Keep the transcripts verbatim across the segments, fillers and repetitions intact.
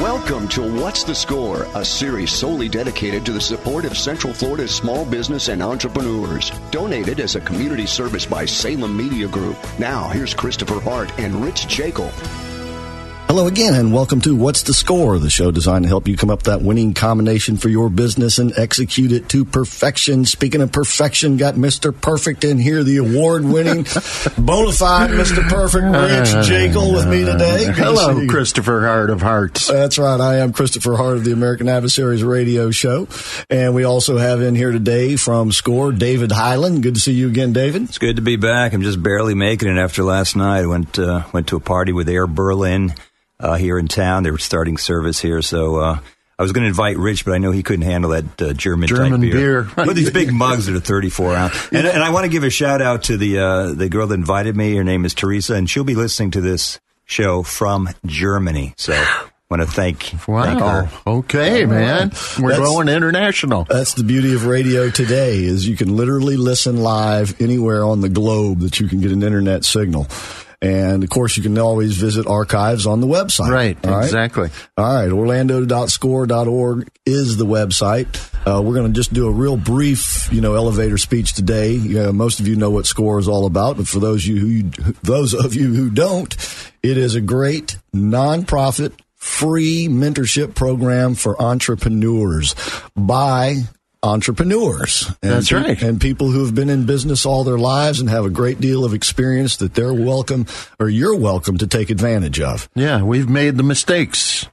Welcome to What's the Score, a series solely dedicated to the support of Central Florida's small business and entrepreneurs. Donated as a community service by Salem Media Group. Now, here's Christopher Hart and Rich Jekyll. Hello again, and welcome to What's the Score, the show designed to help you come up with that winning combination for your business and execute it to perfection. Speaking of perfection, got Mister Perfect in here, the award-winning, bona fide Mister Perfect, Rich Jekyll, with me today. Good Hello, Christopher Hart of Hearts. That's right. I am Christopher Hart of the American Adversaries radio show, and we also have in here today from SCORE, David Hyland. Good to see you again, David. It's good to be back. I'm just barely making it after last night. I went, uh, went to a party with Air Berlin. Uh, here in town. They were starting service here, so uh, I was going to invite Rich, but I know he couldn't handle that uh, German German type beer. beer. With these big mugs that are thirty-four ounce. And, and I want to give a shout-out to the uh, the girl that invited me. Her name is Teresa, and she'll be listening to this show from Germany, so... I want to thank, wow. thank her. Okay, man. We're that's, going international. That's the beauty of radio today, is you can literally listen live anywhere on the globe that you can get an internet signal. And, of course, you can always visit archives on the website. Right, all right? Exactly. All right, orlando dot score dot org is the website. Uh, we're going to just do a real brief, you know, elevator speech today. You know, most of you know what SCORE is all about, but for those you who, those of you who don't, it is a great nonprofit, free mentorship program for entrepreneurs by entrepreneurs. And That's right. And people who have been in business all their lives and have a great deal of experience that they're welcome, or you're welcome, to take advantage of. Yeah, we've made the mistakes.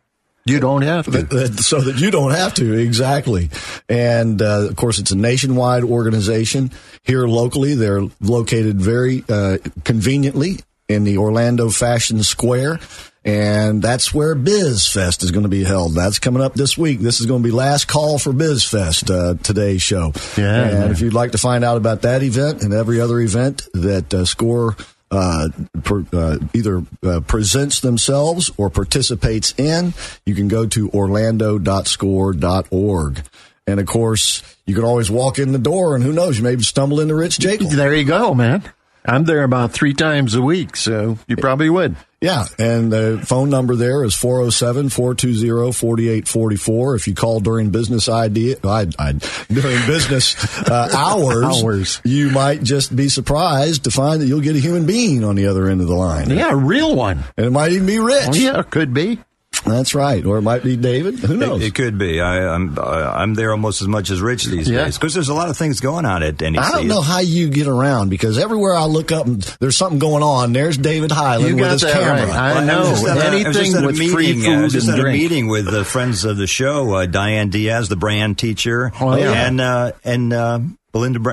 You don't have to. So that you don't have to, exactly. And, uh, of course, it's a nationwide organization. Here locally, they're located very uh, conveniently in the Orlando Fashion Square. And that's where Biz Fest is going to be held. That's coming up this week. This is going to be last call for Biz Fest, uh, today's show. Yeah. And yeah. if you'd like to find out about that event and every other event that uh, SCORE uh, per, uh, either uh, presents themselves or participates in, you can go to orlando dot score dot org. And, of course, you can always walk in the door, and who knows, you may stumble into Rich Jekyll. There you go, man. I'm there about three times a week, so you probably would. Yeah, and the phone number there is four oh seven, four two zero, four eight four four. If you call during business idea, I, I, during business uh, hours, hours, you might just be surprised to find that you'll get a human being on the other end of the line. Yeah, a real one. And it might even be Rich. Well, yeah, it could be. That's right. Or it might be David. Who knows? It, it could be. I, I'm I'm there almost as much as Rich these yeah. days, because there's a lot of things going on at N E C. I don't know how you get around, because everywhere I look up, and there's something going on. There's David Hyland with his camera. Right. I well, know. Anything a, with meeting, free food and I was just and at a drink. meeting with the friends of the show, uh, Diane Diaz, the brand teacher, oh, yeah. and uh, and uh, Belinda, Br-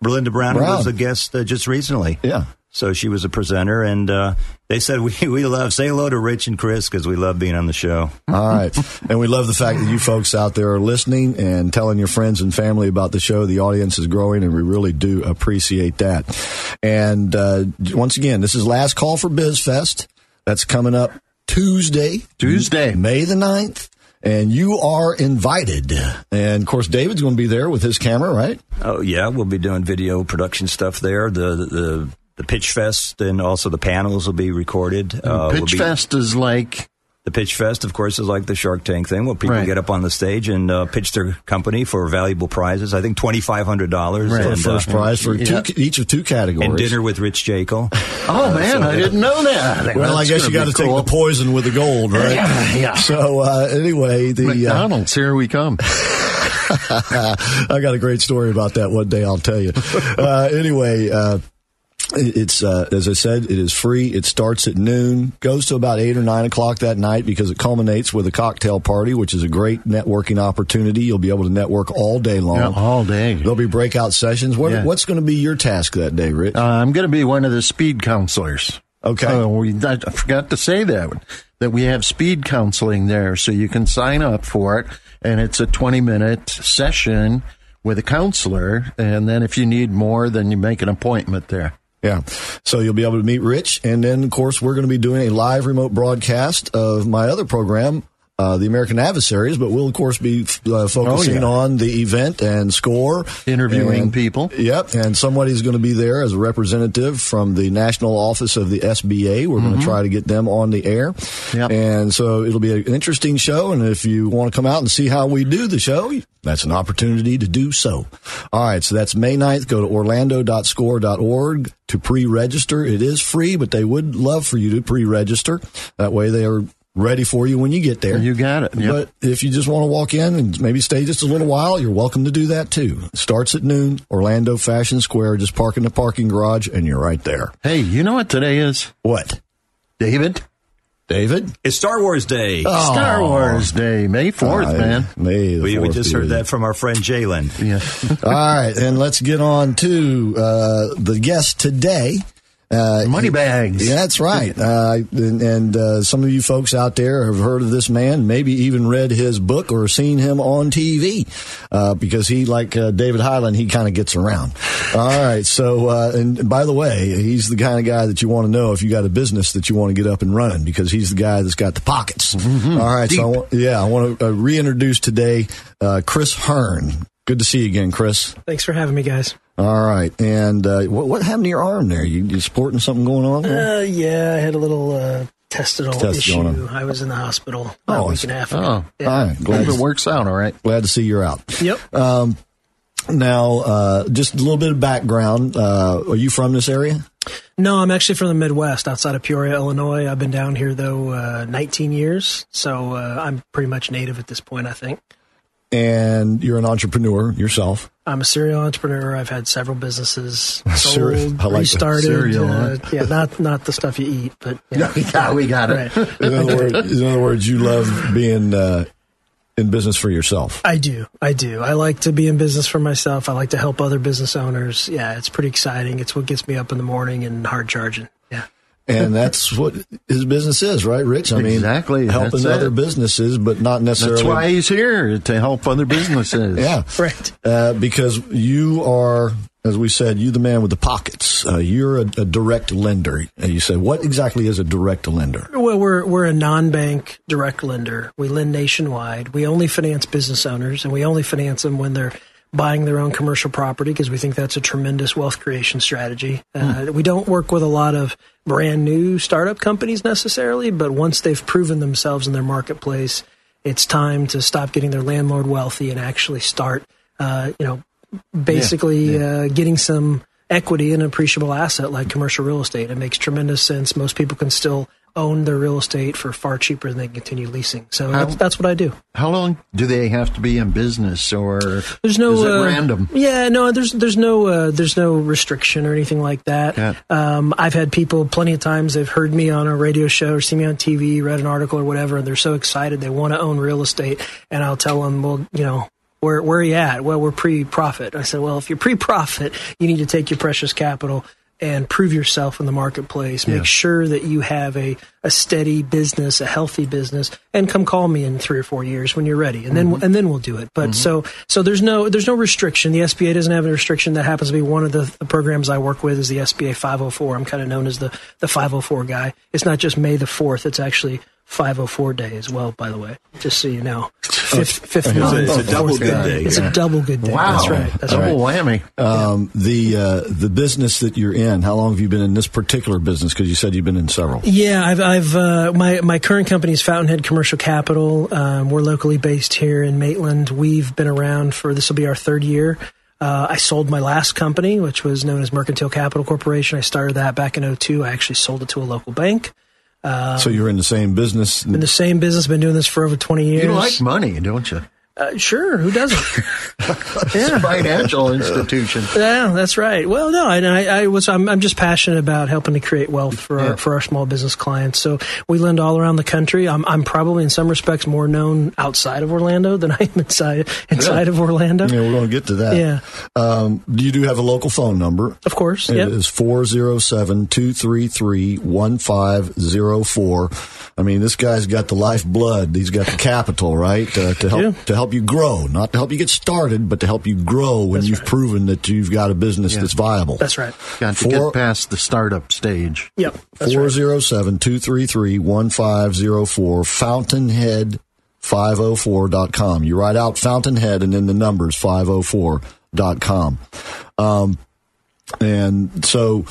Belinda Brown, Brown was a guest uh, just recently. Yeah. So she was a presenter, and uh, they said, we, we love, say hello to Rich and Chris, because we love being on the show. All right. And we love the fact that you folks out there are listening and telling your friends and family about the show. The audience is growing, and we really do appreciate that. And uh, once again, this is last call for Biz Fest. That's coming up Tuesday. Tuesday. May the ninth. And you are invited. And, of course, David's going to be there with his camera, right? Oh, yeah. We'll be doing video production stuff there. The the... the The Pitch Fest and also the panels will be recorded. Uh, Pitch will be, Fest is like? The Pitch Fest, of course, is like the Shark Tank thing, where people right. get up on the stage and uh, pitch their company for valuable prizes. I think twenty-five hundred dollars. Right. And, first uh, prize for yeah. two, each of two categories. And dinner with Rich Jekyll. Oh, uh, man, so, I didn't know that. I well, I guess you got to cool. take the poison with the gold, right? Yeah, yeah. So, uh, anyway. the McDonald's, uh, here we come. I got a great story about that one day, I'll tell you. Uh, anyway, uh It's, uh, as I said, it is free. It starts at noon, goes to about eight or nine o'clock that night, because it culminates with a cocktail party, which is a great networking opportunity. You'll be able to network all day long. Yeah, all day. There'll be breakout sessions. What, yeah. What's going to be your task that day, Rich? Uh, I'm going to be one of the speed counselors. Okay. So we, I forgot to say that, that we have speed counseling there. So you can sign up for it, and it's a twenty-minute session with a counselor. And then if you need more, then you make an appointment there. Yeah. So you'll be able to meet Rich. And then, of course, we're going to be doing a live remote broadcast of my other program, Uh, the American Adversaries, but we'll, of course, be uh, focusing oh, yeah. on the event and SCORE. Interviewing and, people. Yep, and somebody's going to be there as a representative from the National Office of the S B A. We're mm-hmm. going to try to get them on the air. Yep. And so it'll be an interesting show, and if you want to come out and see how we do the show, that's an opportunity to do so. All right, so that's May ninth. Go to orlando dot score dot org to pre-register. It is free, but they would love for you to pre-register. That way they are ready for you when you get there. You got it. Yep. But if you just want to walk in and maybe stay just a little while, you're welcome to do that too. It starts at noon, Orlando Fashion Square. Just park in the parking garage and you're right there. Hey, you know what today is? What? David? David? It's Star Wars Day. Oh. Star Wars Day, May fourth, uh, man. May the we, fourth. We just heard that from our friend Jaylen. Yeah. All right, and let's get on to uh, the guest today. Uh, Money bags. Yeah, that's right. Uh, and and uh, some of you folks out there have heard of this man, maybe even read his book or seen him on T V, uh, because he, like uh, David Hyland, he kind of gets around. All right. So, uh, and by the way, he's the kind of guy that you want to know if you got a business that you want to get up and running, because he's the guy that's got the pockets. Mm-hmm. All right. Deep. So, I want, yeah, I want to uh, reintroduce today uh, Chris Hearn. Good to see you again, Chris. Thanks for having me, guys. All right. And uh, what, what happened to your arm there? You, you sporting something going on there? Uh, yeah, I had a little uh, testicle Test issue. I was in the hospital oh, about a week and a half ago. Oh, yeah. All right. Glad it works out. All right. Glad to see you're out. Yep. Um, now, uh, just a little bit of background. Uh, are you from this area? No, I'm actually from the Midwest, outside of Peoria, Illinois. I've been down here, though, uh, nineteen years. So uh, I'm pretty much native at this point, I think. And you're an entrepreneur yourself. I'm a serial entrepreneur. I've had several businesses sold, I like restarted. Cereal, uh, huh? Yeah, not not the stuff you eat, but you know. No, we got it. Right. In other words, in other words, you love being uh, in business for yourself. I do. I do. I like to be in business for myself. I like to help other business owners. Yeah, it's pretty exciting. It's what gets me up in the morning and hard charging. Yeah. And that's what his business is, right, Rich? I mean, exactly. Helping other businesses, but not necessarily. That's why he's here, to help other businesses. Yeah. Right. Uh, because you are, as we said, you the man with the pockets. Uh, you're a, a direct lender. And you said, what exactly is a direct lender? Well, we're we're a non-bank direct lender. We lend nationwide. We only finance business owners, and we only finance them when they're buying their own commercial property, because we think that's a tremendous wealth creation strategy. Uh, hmm. We don't work with a lot of brand new startup companies necessarily, but once they've proven themselves in their marketplace, it's time to stop getting their landlord wealthy and actually start, uh, you know, basically yeah, yeah. Uh, getting some equity in an appreciable asset like commercial real estate. It makes tremendous sense. Most people can still own their real estate for far cheaper than they can continue leasing. So how, that's, that's what I do. How long do they have to be in business, or there's no, is it uh, random? Yeah, no, there's there's no uh, there's no restriction or anything like that. Yeah. Um, I've had people plenty of times, they've heard me on a radio show or seen me on T V, read an article or whatever, and they're so excited they want to own real estate. And I'll tell them, well, you know, where, where are you at? Well, we're pre-profit. I said, well, if you're pre-profit, you need to take your precious capital and prove yourself in the marketplace. Make yeah. sure that you have a, a steady business, a healthy business, and come call me in three or four years when you're ready, and mm-hmm. then and then we'll do it. But mm-hmm. so so there's no there's no restriction. The S B A doesn't have a restriction. That happens to be one of the, the programs I work with is the S B A five oh four. I'm kind of known as the, the five oh four guy. It's not just May the fourth. It's actually five oh four day as well, by the way, just so you know. Fifth, fifth it's, month, a, it's a double good day. day. It's yeah. a double good day. Wow. That's right. That's double right. whammy. Um, the uh, the business that you're in, how long have you been in this particular business? Because you said you've been in several. Yeah, I've, I've uh, my, my current company is Fountainhead Commercial Capital. Um, we're locally based here in Maitland. We've been around for, this will be our third year. Uh, I sold my last company, which was known as Mercantile Capital Corporation. I started that back in oh two. I actually sold it to a local bank. Um, so you're in the same business? In the same business, been doing this for over twenty years. You like money, don't you? Uh, sure, who doesn't? Yeah. Financial institution. Yeah, that's right. Well, no, and I, I was I'm, I'm just passionate about helping to create wealth for our, yeah. for our small business clients. So we lend all around the country. I'm I'm probably in some respects more known outside of Orlando than I am inside inside yeah. of Orlando. Yeah, we're going to get to that. Yeah. Um, you do have a local phone number, of course. It yep. is four oh seven, two three three, one five oh four. I mean, this guy's got the lifeblood. He's got the capital, right? Uh, to help yeah. to help help you grow, not to help you get started, but to help you grow when that's you've right. proven that you've got a business yeah. that's viable. That's right. Got to Four, get past the startup stage. Yep. four oh seven, two three three, one five oh four, fountainhead five oh four dot com. You write out Fountainhead and then the numbers, five oh four dot com. Um, and so...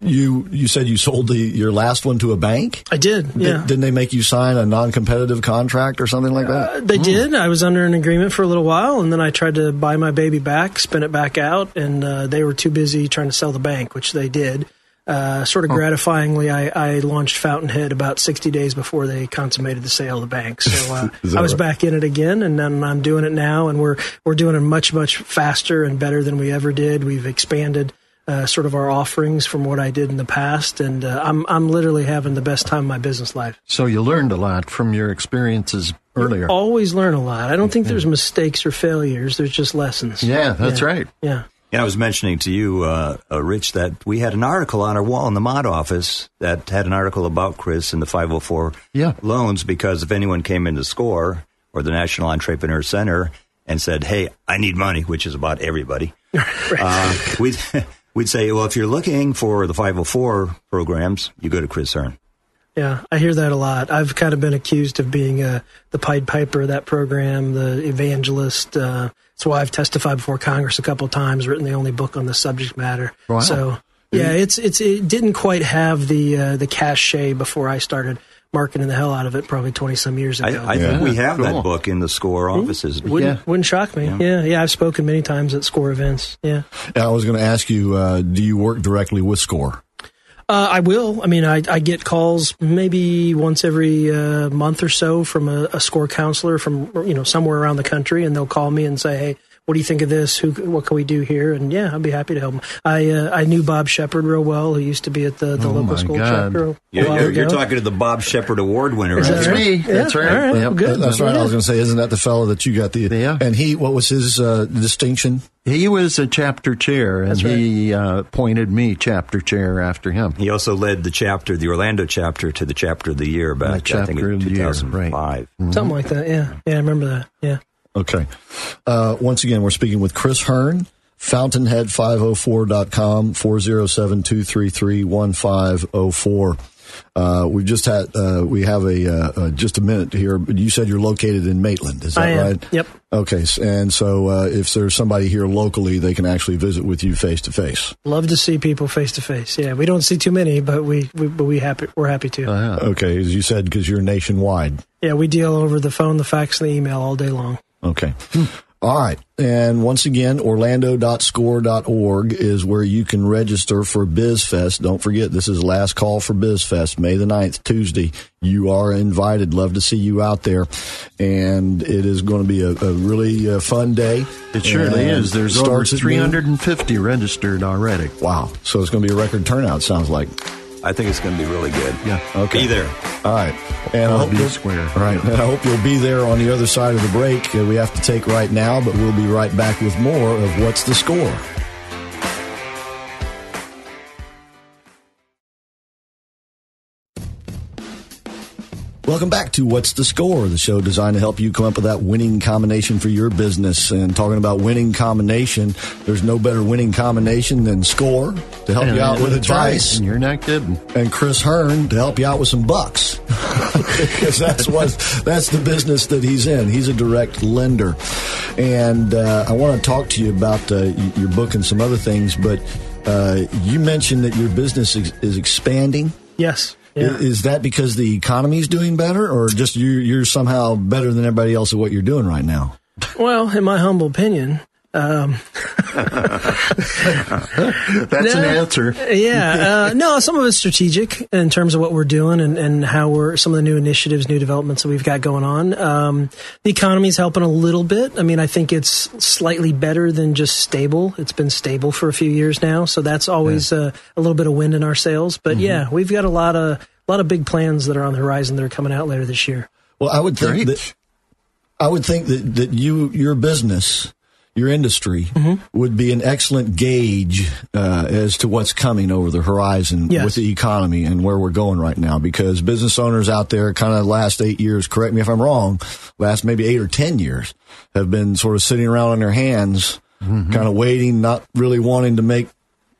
You you said you sold the your last one to a bank? I did, yeah. Did, didn't they make you sign a non-competitive contract or something like that? Uh, they mm. did. I was under an agreement for a little while, and then I tried to buy my baby back, spin it back out, and uh, they were too busy trying to sell the bank, which they did. Uh, sort of oh. gratifyingly, I, I launched Fountainhead about sixty days before they consummated the sale of the bank. So uh, I was right? back in it again, and then I'm doing it now, and we're we're doing it much, much faster and better than we ever did. We've expanded Uh, sort of our offerings from what I did in the past, and uh, I'm I'm literally having the best time of my business life. So you learned a lot from your experiences earlier. You always learn a lot. I don't think there's mistakes or failures. There's just lessons. Yeah, that's yeah. right. Yeah. Yeah, I was mentioning to you, uh, uh, Rich, that we had an article on our wall in the mod office that had an article about Chris and the five oh four yeah. loans, because if anyone came into SCORE or the National Entrepreneur Center and said, "Hey, I need money," which is about everybody, right. uh, we. We'd say, well, if you're looking for the five oh four programs, you go to Chris Hearn. Yeah, I hear that a lot. I've kind of been accused of being uh, the Pied Piper of that program, the evangelist. Uh, that's why I've testified before Congress a couple of times, written the only book on the subject matter. Wow. So, yeah, it's it's it didn't quite have the uh, the cachet before I started marketing the hell out of it probably twenty-some years ago. I, I yeah. think we have cool. that book in the SCORE offices. Wouldn't, yeah. wouldn't shock me. Yeah. yeah, yeah. I've spoken many times at SCORE events. Yeah. And I was going to ask you, uh, do you work directly with SCORE? Uh, I will. I mean, I, I get calls maybe once every uh, month or so from a, a SCORE counselor from, you know, somewhere around the country, and they'll call me and say, hey, what do you think of this? Who? What can we do here? And yeah, I'd be happy to help him. I uh, I knew Bob Shepard real well, who used to be at the, the oh local school God. chapter. You're, you're, you're talking to the Bob Shepard Award winner. Right? That's me. Yeah, that's right. All right. Yep. Good. That's right. I was going to say, isn't that the fellow that you got the? Yeah. And he, what was his uh, distinction? He was a chapter chair, and right. he uh, appointed me chapter chair after him. He also led the chapter, the Orlando chapter, to the chapter of the year back, I think, in two thousand five. Right. Mm-hmm. Something like that, yeah. Yeah, I remember that, yeah. Okay. Uh, once again, we're speaking with Chris Hearn, fountainhead five oh four dot com, four oh seven, two three three, one five oh four. Uh, we just had, uh, we have a, uh, uh, just a minute here, but you said you're located in Maitland. Is that I am. right? Yep. Okay. And so, uh, if there's somebody here locally, they can actually visit with you face to face. Love to see people face to face. Yeah. We don't see too many, but we, we, but we happy, we're happy to. Uh, yeah. Okay. As you said, cause you're nationwide. Yeah. We deal over the phone, the fax, and the email all day long. Okay. All right. And once again, orlando dot score dot org is where you can register for Biz Fest. Don't forget, this is last call for Biz Fest, May the ninth, Tuesday. You are invited. Love to see you out there. And it is going to be a, a really uh, fun day. It surely and is. There's over three hundred fifty registered already. Wow. So it's going to be a record turnout, sounds like. I think it's going to be really good. Yeah. Okay. Be there. All right. And I'll I hope be square. All right. And I hope you'll be there on the other side of the break that we have to take right now, but we'll be right back with more of What's the Score? Welcome back to What's the Score, the show designed to help you come up with that winning combination for your business. And talking about winning combination, there's no better winning combination than SCORE to help and you out with advice. Right. And you're not kidding. And Chris Hearn to help you out with some bucks. Because that's what that's the business that he's in. He's a direct lender. And uh, I want to talk to you about uh, your book and some other things, but uh, you mentioned that your business is, is expanding. Yes. Yeah. Is that because the economy is doing better, or just you, you're somehow better than everybody else at what you're doing right now? Well, in my humble opinion, Um, That's no, an answer. Yeah. Uh, no, some of it's strategic in terms of what we're doing and, and how we're, some of the new initiatives, new developments that we've got going on. Um, the economy's helping a little bit. I mean, I think it's slightly better than just stable. It's been stable for a few years now. So that's always yeah. uh, a little bit of wind in our sails. But mm-hmm. yeah, we've got a lot of, a lot of big plans that are on the horizon that are coming out later this year. Well, I would think Great. that, I would think that, that you, your business, your industry mm-hmm. would be an excellent gauge uh, as to what's coming over the horizon yes. with the economy and where we're going right now, because business owners out there kind of last eight years, correct me if I'm wrong, last maybe eight or ten years have been sort of sitting around on their hands, mm-hmm. kind of waiting, not really wanting to make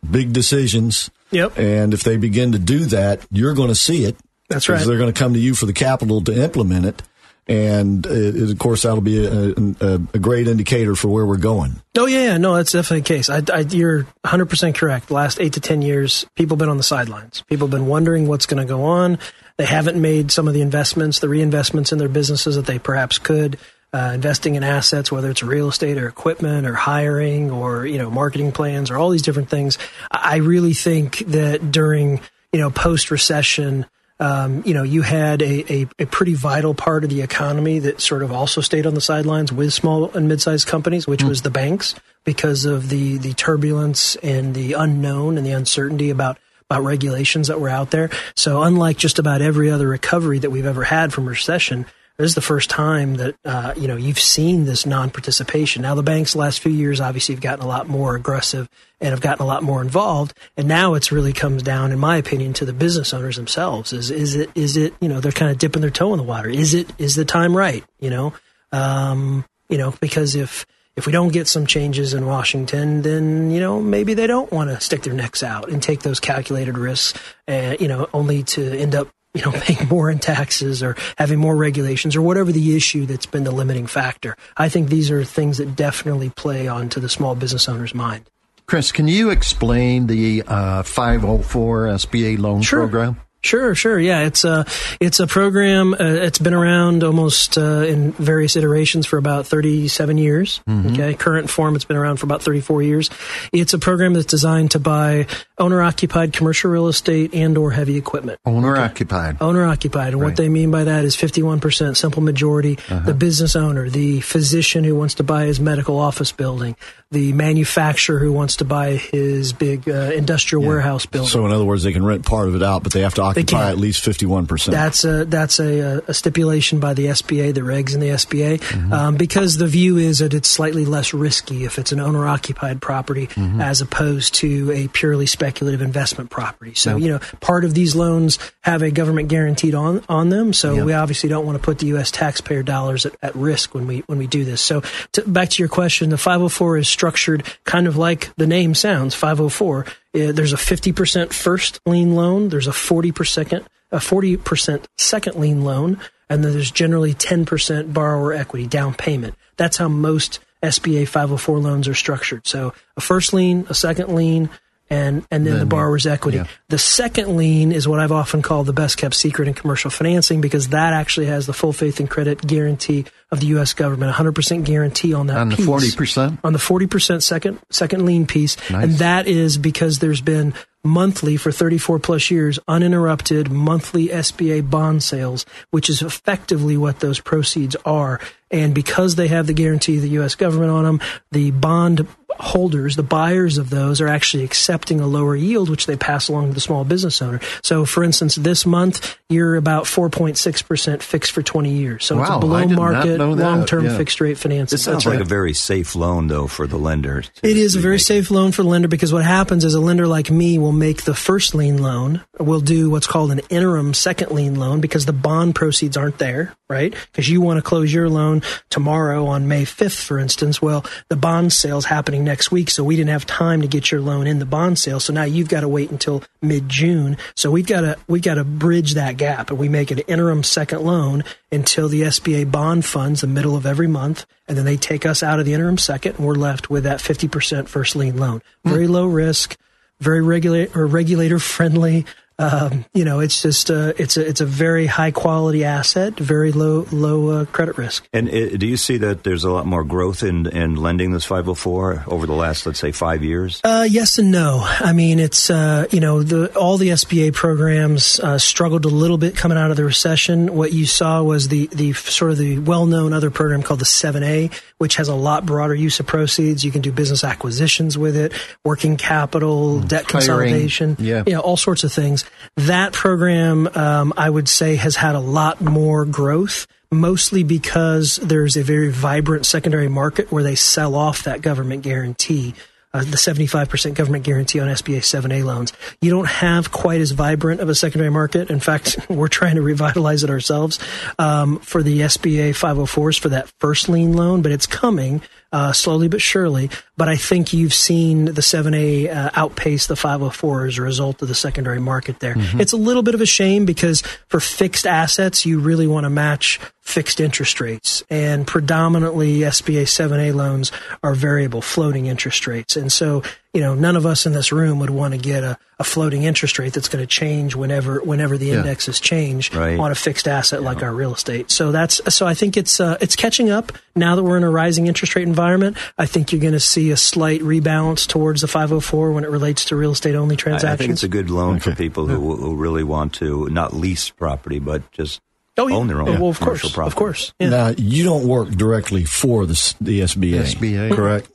big decisions. Yep. And if they begin to do that, you're going to see it. That's right. Because they're going to come to you for the capital to implement it. And, it, of course, that'll be a, a, a great indicator for where we're going. Oh, yeah. No, that's definitely the case. I, I, you're one hundred percent correct. The last eight to ten years, people have been on the sidelines. People have been wondering what's going to go on. They haven't made some of the investments, the reinvestments in their businesses that they perhaps could. Uh, investing in assets, whether it's real estate or equipment or hiring or, you know, marketing plans or all these different things. I really think that during, you know, post-recession, Um, you know, you had a, a, a pretty vital part of the economy that sort of also stayed on the sidelines with small and mid-sized companies, which mm. was the banks, because of the, the turbulence and the unknown and the uncertainty about, about regulations that were out there. So unlike just about every other recovery that we've ever had from recession, this is the first time that, uh, you know, you've seen this non-participation. Now, the banks the last few years obviously have gotten a lot more aggressive and have gotten a lot more involved. And now it's really comes down, in my opinion, to the business owners themselves. Is is it, is it you know, they're kind of dipping their toe in the water. Is it is the time right, you know? Um, you know, because if, if we don't get some changes in Washington, then, you know, maybe they don't want to stick their necks out and take those calculated risks, uh, you know, only to end up, you know, paying more in taxes or having more regulations or whatever the issue that's been the limiting factor. I think these are things that definitely play onto the small business owner's mind. Chris, can you explain the uh, five oh four S B A loan sure. program? Sure, sure. Yeah, it's a, it's a program. Uh, it's been around almost uh, in various iterations for about thirty-seven years. Mm-hmm. Okay, current form, it's been around for about thirty-four years. It's a program that's designed to buy owner-occupied commercial real estate and or heavy equipment. Owner-occupied. Okay. Owner-occupied. And right. what they mean by that is fifty-one percent, simple majority, uh-huh. the business owner, the physician who wants to buy his medical office building, the manufacturer who wants to buy his big uh, industrial yeah. warehouse building. So in other words, they can rent part of it out, but they have to They can. By at least fifty-one percent. That's a that's a, a stipulation by the S B A, the regs in the S B A, mm-hmm. um, because the view is that it's slightly less risky if it's an owner-occupied property mm-hmm. as opposed to a purely speculative investment property. So, yep. you know, part of these loans have a government guaranteed on, on them, so yep. we obviously don't want to put the U S taxpayer dollars at, at risk when we when we do this. So to, back to your question, the five oh four is structured kind of like the name sounds, five oh four. Uh, there's a fifty percent first lien loan. There's a forty percent, a forty percent second lien loan. And then there's generally ten percent borrower equity down payment. That's how most S B A five oh four loans are structured. So a first lien, a second lien, and, and then, then the borrower's equity. Yeah. The second lien is what I've often called the best kept secret in commercial financing, because that actually has the full faith and credit guarantee of the U S government, one hundred percent guarantee on that on piece. On the forty percent? On the forty percent second, second lien piece. Nice. And that is because there's been monthly for thirty-four plus years, uninterrupted monthly S B A bond sales, which is effectively what those proceeds are. And because they have the guarantee of the U S government on them, the bond holders, the buyers of those, are actually accepting a lower yield, which they pass along to the small business owner. So, for instance, this month, you're about four point six percent fixed for twenty years. So wow, it's a below-market, long-term yeah. fixed-rate financing. This sounds like a very safe loan, though, for the lender. It is a very safe it. loan for the lender, because what happens is a lender like me will make the first lien loan. We'll do what's called an interim second lien loan, because the bond proceeds aren't there, right? Because you want to close your loan tomorrow on May fifth, for instance. Well, the bond sale's happening next week, so we didn't have time to get your loan in the bond sale. So now you've got to wait until mid-June. So we've got to we've got to bridge that gap, and we make an interim second loan until the S B A bond funds the middle of every month, and then they take us out of the interim second, and we're left with that fifty percent first lien loan. Very mm. low risk, very regula- or regulator-friendly. um, you know, it's just uh, it's a it's a very high quality asset, very low low uh, credit risk. And it, do you see that there's a lot more growth in, in lending this five oh four over the last, let's say, five years? Uh, yes and no. I mean, it's uh, you know, the, all the S B A programs uh, struggled a little bit coming out of the recession. What you saw was the the sort of the well known other program called the seven A, which has a lot broader use of proceeds. You can do business acquisitions with it, working capital, mm, debt consolidation, yeah, you know, all sorts of things. That program, um, I would say, has had a lot more growth, mostly because there's a very vibrant secondary market where they sell off that government guarantee, uh, the seventy-five percent government guarantee on S B A seven A loans. You don't have quite as vibrant of a secondary market. In fact, we're trying to revitalize it ourselves um, for the S B A five oh fours for that first lien loan, but it's coming uh, slowly but surely. But I think you've seen the seven A uh, outpace the five oh four as a result of the secondary market there. Mm-hmm. It's a little bit of a shame because for fixed assets, you really want to match fixed interest rates. And predominantly S B A seven A loans are variable floating interest rates. And so, you know, none of us in this room would want to get a, a floating interest rate that's going to change whenever whenever the yeah. indexes change right. on a fixed asset yeah. like our real estate. So that's so I think it's uh, it's catching up now that we're in a rising interest rate environment. I think you're going to see a slight rebalance towards the five oh four when it relates to real estate only transactions. I, I think it's a good loan okay. for people yeah. who, who really want to not lease property but just Oh, yeah. own their own yeah. well, of commercial course, property. Of course. Yeah. Now, you don't work directly for the the S B A, S B A, correct?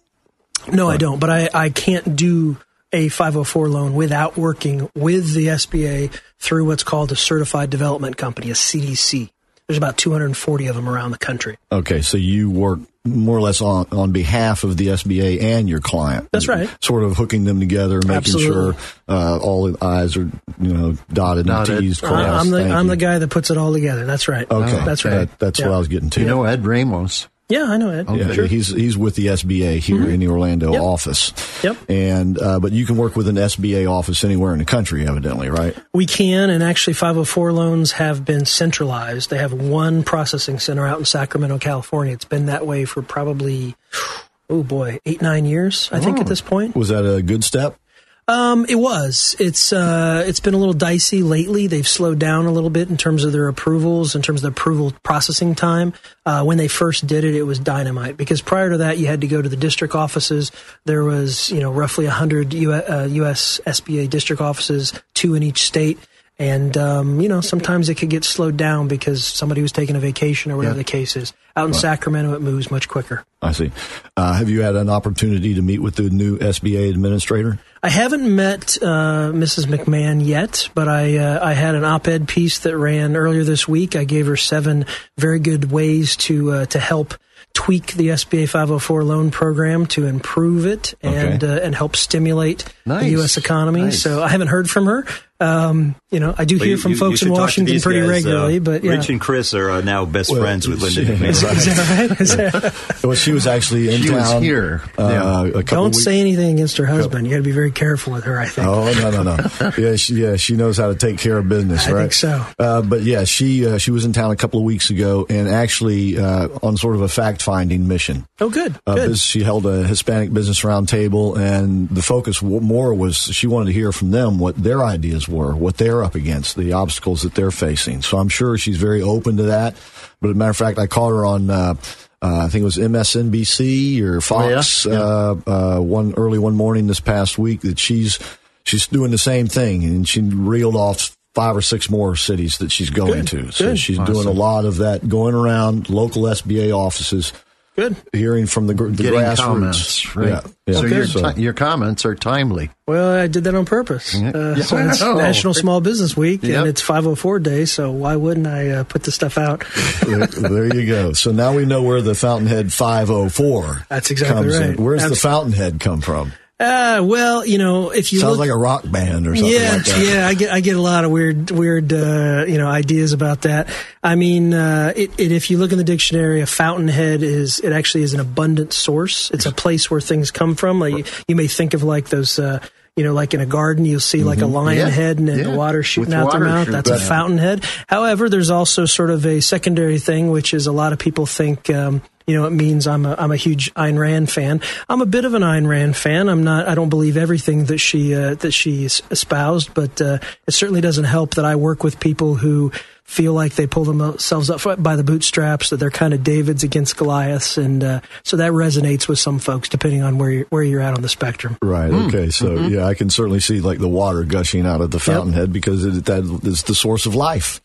No, I don't. But I, I can't do a five oh four loan without working with the S B A through what's called a Certified Development Company, a C D C. There's about two hundred forty of them around the country. Okay, so you work more or less on, on behalf of the S B A and your client. That's right. Sort of hooking them together, making Absolutely. sure uh, all the I's are, you know, dotted, dotted. and T's crossed. Uh, I'm, the, I'm the guy that puts it all together. That's right. Okay. Oh, that's right. That, that's yeah. what I was getting to. You know Ed Ramos. Yeah, I know Ed. Okay. Yeah, sure. He's he's with the S B A here mm-hmm. in the Orlando yep. office. Yep. And uh, but you can work with an S B A office anywhere in the country, evidently, right? We can, and actually five oh four loans have been centralized. They have one processing center out in Sacramento, California. It's been that way for probably, oh boy, eight, nine years, I oh. think, at this point. Was that a good step? Um, it was. It's uh, it's been a little dicey lately. They've slowed down a little bit in terms of their approvals, in terms of the approval processing time. Uh, when they first did it, it was dynamite because prior to that, you had to go to the district offices. There was, you know, roughly one hundred U S, uh, U S S B A district offices, two in each state. And, um, you know, sometimes it could get slowed down because somebody was taking a vacation or whatever yeah. the case is. Out in right. Sacramento, it moves much quicker. I see. Uh, have you had an opportunity to meet with the new S B A administrator? I haven't met uh, Missus McMahon yet, but I uh, I had an op-ed piece that ran earlier this week. I gave her seven very good ways to uh, to help tweak the S B A five oh four loan program to improve it and okay. uh, and help stimulate nice. the U S economy. Nice. So I haven't heard from her. Um, you know, I do well, hear from you, folks you in Washington pretty guys, regularly. Uh, but yeah. Rich and Chris are uh, now best well, friends with Linda. She, is that right? Is that well, she was actually in she town. Was here. Uh, yeah. a couple Don't weeks. say anything against her husband. You got to be very careful with her, I think. Oh, no, no, no. yeah, she, yeah, she knows how to take care of business, I right? I think so. Uh, but yeah, she uh, she was in town a couple of weeks ago and actually uh, on sort of a fact finding mission. Oh, good. Uh, good. She held a Hispanic business roundtable, and the focus more was she wanted to hear from them what their ideas were, what they're up against, the obstacles that they're facing. So I'm sure she's very open to that. But as a matter of fact, I called her on, uh, uh, I think it was M S N B C or Fox, oh, yeah. Yeah. Uh, uh, one early one morning this past week that she's she's doing the same thing, and she reeled off five or six more cities that she's going Good. to. So Good. she's awesome. doing a lot of that, going around local S B A offices, Good. hearing from the, the grassroots. Comments, right? Yeah. Yeah. So, okay. your, so your comments are timely. Well, I did that on purpose. Uh, yeah, so it's National Small Business Week, yep. and it's five oh four Day, so why wouldn't I uh, put this stuff out? there, there you go. So now we know where the Fountainhead five oh four That's exactly comes right. in. Where does Absolutely. the Fountainhead come from? Uh, well, you know, if you sounds look, like a rock band or something yeah, like that. Yeah, I get I get a lot of weird weird uh, you know, ideas about that. I mean, uh, it, it if you look in the dictionary, a fountainhead is it actually is an abundant source. It's a place where things come from. Like you, you may think of like those uh, you know, like in a garden, you'll see like a lion yeah. head and then yeah. the water shooting With out water their mouth. That's down. a fountainhead. However, there's also sort of a secondary thing, which is a lot of people think um, you know, it means I'm a, I'm a huge Ayn Rand fan. I'm a bit of an Ayn Rand fan. I'm not, I don't believe everything that she, uh, that she espoused, but, uh, it certainly doesn't help that I work with people who feel like they pull themselves up by the bootstraps, that they're kind of Davids against Goliaths. And, uh, so that resonates with some folks, depending on where you're, where you're at on the spectrum. Right. Mm. Okay. So mm-hmm. yeah, I can certainly see like the water gushing out of the fountainhead yep. because it, that is the source of life.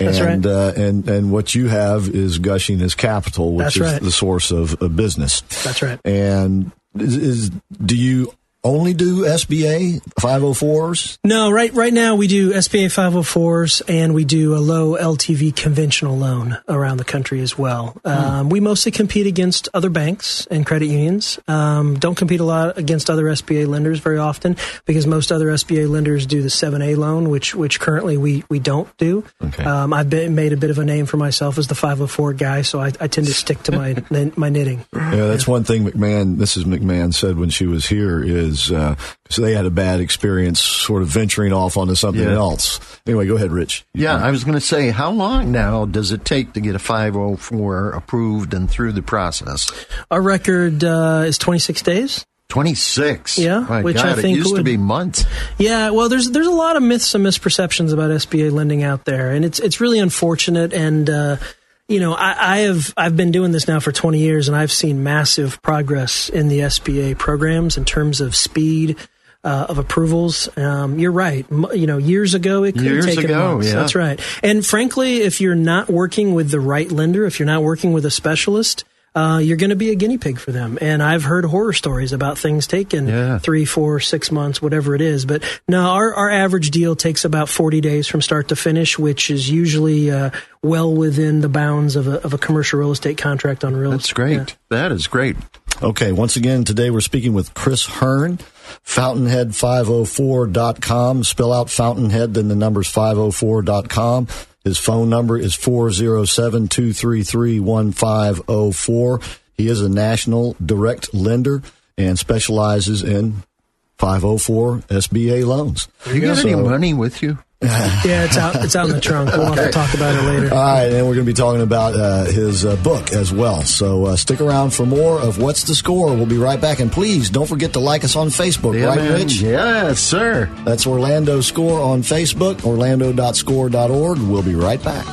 And, right. uh, and, and what you have is gushing as capital, which That's is right. the source of, of business. That's right. And is, is, do you only do S B A five oh fours? No, right, right now we do S B A five oh fours and we do a low L T V conventional loan around the country as well. Mm. Um, we mostly compete against other banks and credit unions. Um, don't compete a lot against other S B A lenders very often because most other S B A lenders do the seven A loan, which, which currently we, we don't do. Okay. Um, I've been, made a bit of a name for myself as the five oh four guy, so I, I tend to stick to my, my knitting. Yeah, that's yeah. one thing McMahon, Missus McMahon said when she was here is, Uh, so they had a bad experience sort of venturing off onto something yeah. else. Anyway, go ahead, Rich. Yeah, I was going to say, how long now does it take to get a five oh four approved and through the process? Our record uh, is twenty-six days. twenty-six. Yeah, My which God, I think it used would, to be months. Yeah, well, there's there's a lot of myths and misperceptions about S B A lending out there, and it's it's really unfortunate. And uh, you know, I, I have I've been doing this now for twenty years, and I've seen massive progress in the S B A programs in terms of speed uh, of approvals. Um, you're right. You know, years ago it could have taken months. Yeah. That's right. And frankly, if you're not working with the right lender, if you're not working with a specialist, uh, you're going to be a guinea pig for them. And I've heard horror stories about things taking yeah. three, four, six months, whatever it is. But no, our, our average deal takes about forty days from start to finish, which is usually uh, well within the bounds of a, of a commercial real estate contract on real estate. That's great. Yeah. That is great. Okay. Once again, today we're speaking with Chris Hearn, fountainhead five oh four dot com. Spell out Fountainhead, then the number's five oh four dot com. His phone number is four oh seven, two three three, one five oh four. He is a national direct lender and specializes in five oh four S B A loans. Do you got so, any money with you? yeah, it's out It's out in the trunk. We'll okay. have to talk about it later. All right, and we're going to be talking about uh, his uh, book as well. So uh, stick around for more of What's the Score? We'll be right back. And please don't forget to like us on Facebook, yeah, right, man. Rich? Yes, sir. That's Orlando Score on Facebook, orlando dot score dot org. We'll be right back.